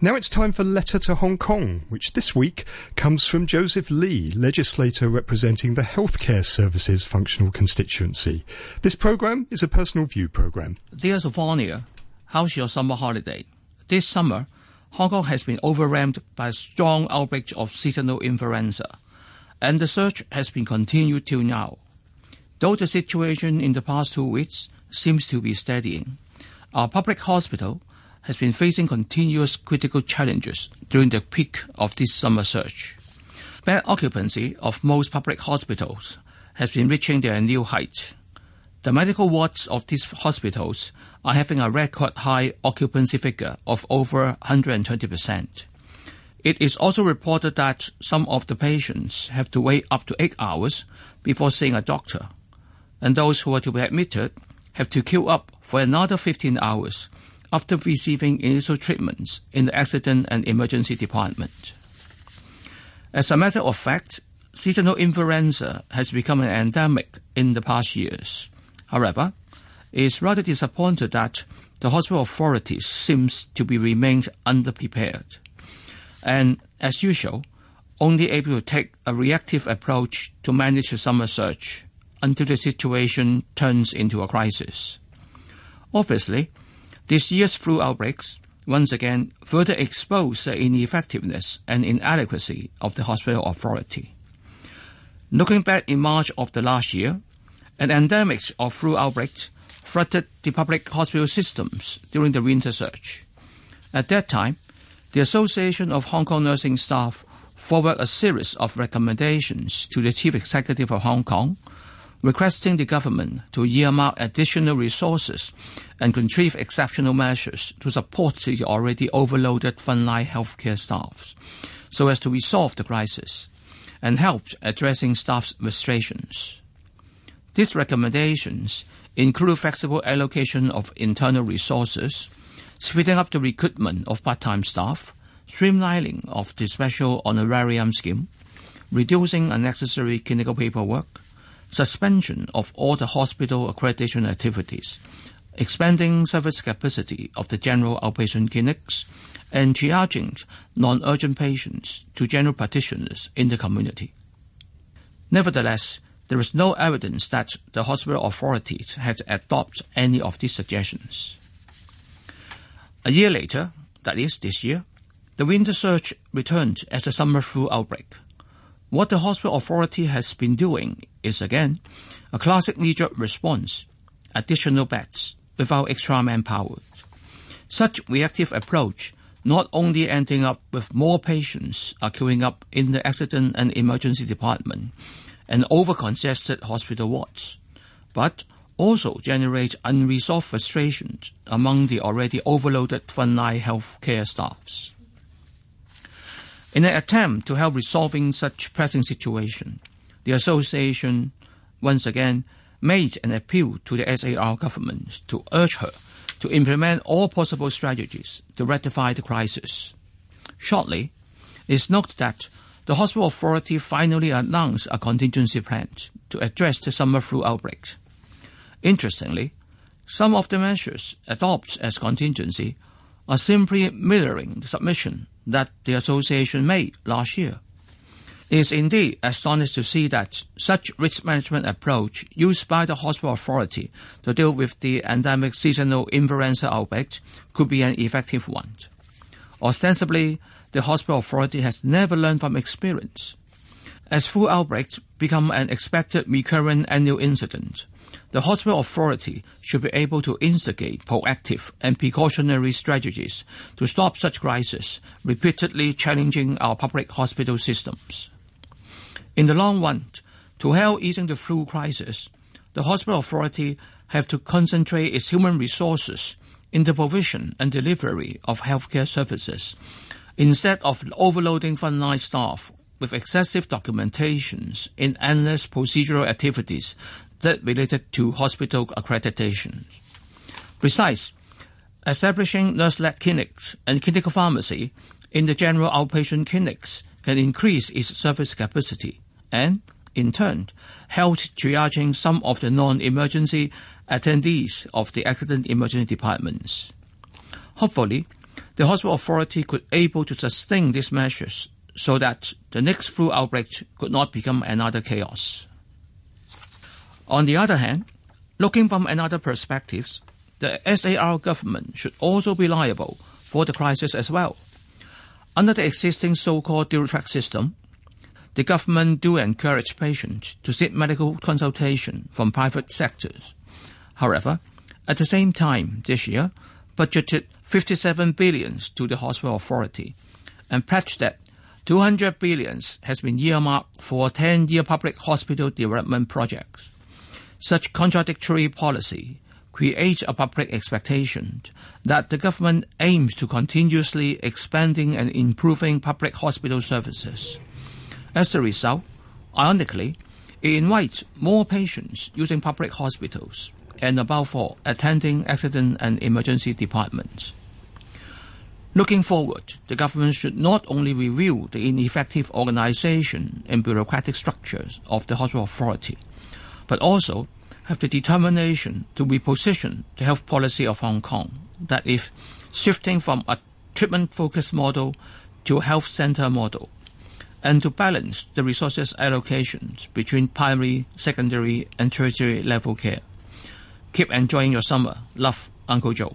Now it's time for Letter to Hong Kong, which this week comes from Joseph Lee, legislator representing the Healthcare Services functional constituency. This programme is a personal view programme. Dear Sophronia, how's your summer holiday? This summer, Hong Kong has been overwhelmed by strong outbreaks of seasonal influenza, and the surge has been continued till now. Though the situation in the past 2 weeks seems to be steadying, our public hospital has been facing continuous critical challenges during the peak of this summer surge. Bed occupancy of most public hospitals has been reaching their new height. The medical wards of these hospitals are having a record-high occupancy figure of over 120%. It is also reported that some of the patients have to wait up to 8 hours before seeing a doctor, and those who are to be admitted have to queue up for another 15 hours after receiving initial treatments in the accident and emergency department. As a matter of fact, seasonal influenza has become an endemic in the past years. However, it is rather disappointed that the hospital authorities seems to be remained underprepared, and, as usual, only able to take a reactive approach to manage the summer surge until the situation turns into a crisis. Obviously, this year's flu outbreaks once again further expose the ineffectiveness and inadequacy of the hospital authority. Looking back in March of the last year, an endemic of flu outbreaks flooded the public hospital systems during the winter surge. At that time, the Association of Hong Kong Nursing Staff forwarded a series of recommendations to the Chief Executive of Hong Kong, requesting the government to earmark additional resources and contrive exceptional measures to support the already overloaded frontline healthcare staff, so as to resolve the crisis and help addressing staff's frustrations. These recommendations include flexible allocation of internal resources, speeding up the recruitment of part-time staff, streamlining of the special honorarium scheme, reducing unnecessary clinical paperwork, suspension of all the hospital accreditation activities, expanding service capacity of the general outpatient clinics, and triaging non-urgent patients to general practitioners in the community. Nevertheless, there is no evidence that the hospital authorities had adopted any of these suggestions. A year later, that is, this year, the winter surge returned as a summer flu outbreak. What the hospital authority has been doing is, again, a classic knee-jerk response: additional beds without extra manpower. Such reactive approach not only ending up with more patients are queuing up in the accident and emergency department and over-congested hospital wards, but also generates unresolved frustrations among the already overloaded frontline healthcare staffs. In an attempt to help resolving such pressing situation, the association once again made an appeal to the SAR government to urge her to implement all possible strategies to rectify the crisis. Shortly, it's noted that the hospital authority finally announced a contingency plan to address the summer flu outbreak. Interestingly, some of the measures adopted as contingency are simply mirroring the submission that the association made last year. It is indeed astonished to see that such risk management approach used by the hospital authority to deal with the endemic seasonal influenza outbreak could be an effective one. Ostensibly, the hospital authority has never learned from experience. As flu outbreaks become an expected recurrent annual incident, the hospital authority should be able to instigate proactive and precautionary strategies to stop such crises repeatedly challenging our public hospital systems. In the long run, to help easing the flu crisis, the hospital authority have to concentrate its human resources in the provision and delivery of healthcare services, instead of overloading frontline staff with excessive documentations in endless procedural activities that related to hospital accreditation. Besides, establishing nurse-led clinics and clinical pharmacy in the general outpatient clinics can increase its service capacity and, in turn, help triaging some of the non-emergency attendees of the accident emergency departments. Hopefully, the hospital authority could able to sustain these measures so that the next flu outbreak could not become another chaos. On the other hand, looking from another perspective, the SAR government should also be liable for the crisis as well. Under the existing so-called dual track system, the government do encourage patients to seek medical consultation from private sectors. However, at the same time this year, budgeted $57 billion to the hospital authority and pledged that $200 billion has been earmarked for a 10-year public hospital development project. Such contradictory policy creates a public expectation that the government aims to continuously expanding and improving public hospital services. As a result, ironically, it invites more patients using public hospitals and above all, attending accident and emergency departments. Looking forward, the government should not only review the ineffective organisation and bureaucratic structures of the hospital authority, but also have the determination to reposition the health policy of Hong Kong, that is, shifting from a treatment-focused model to a health centre model, and to balance the resources allocations between primary, secondary and tertiary level care. Keep enjoying your summer. Love, Uncle Joe.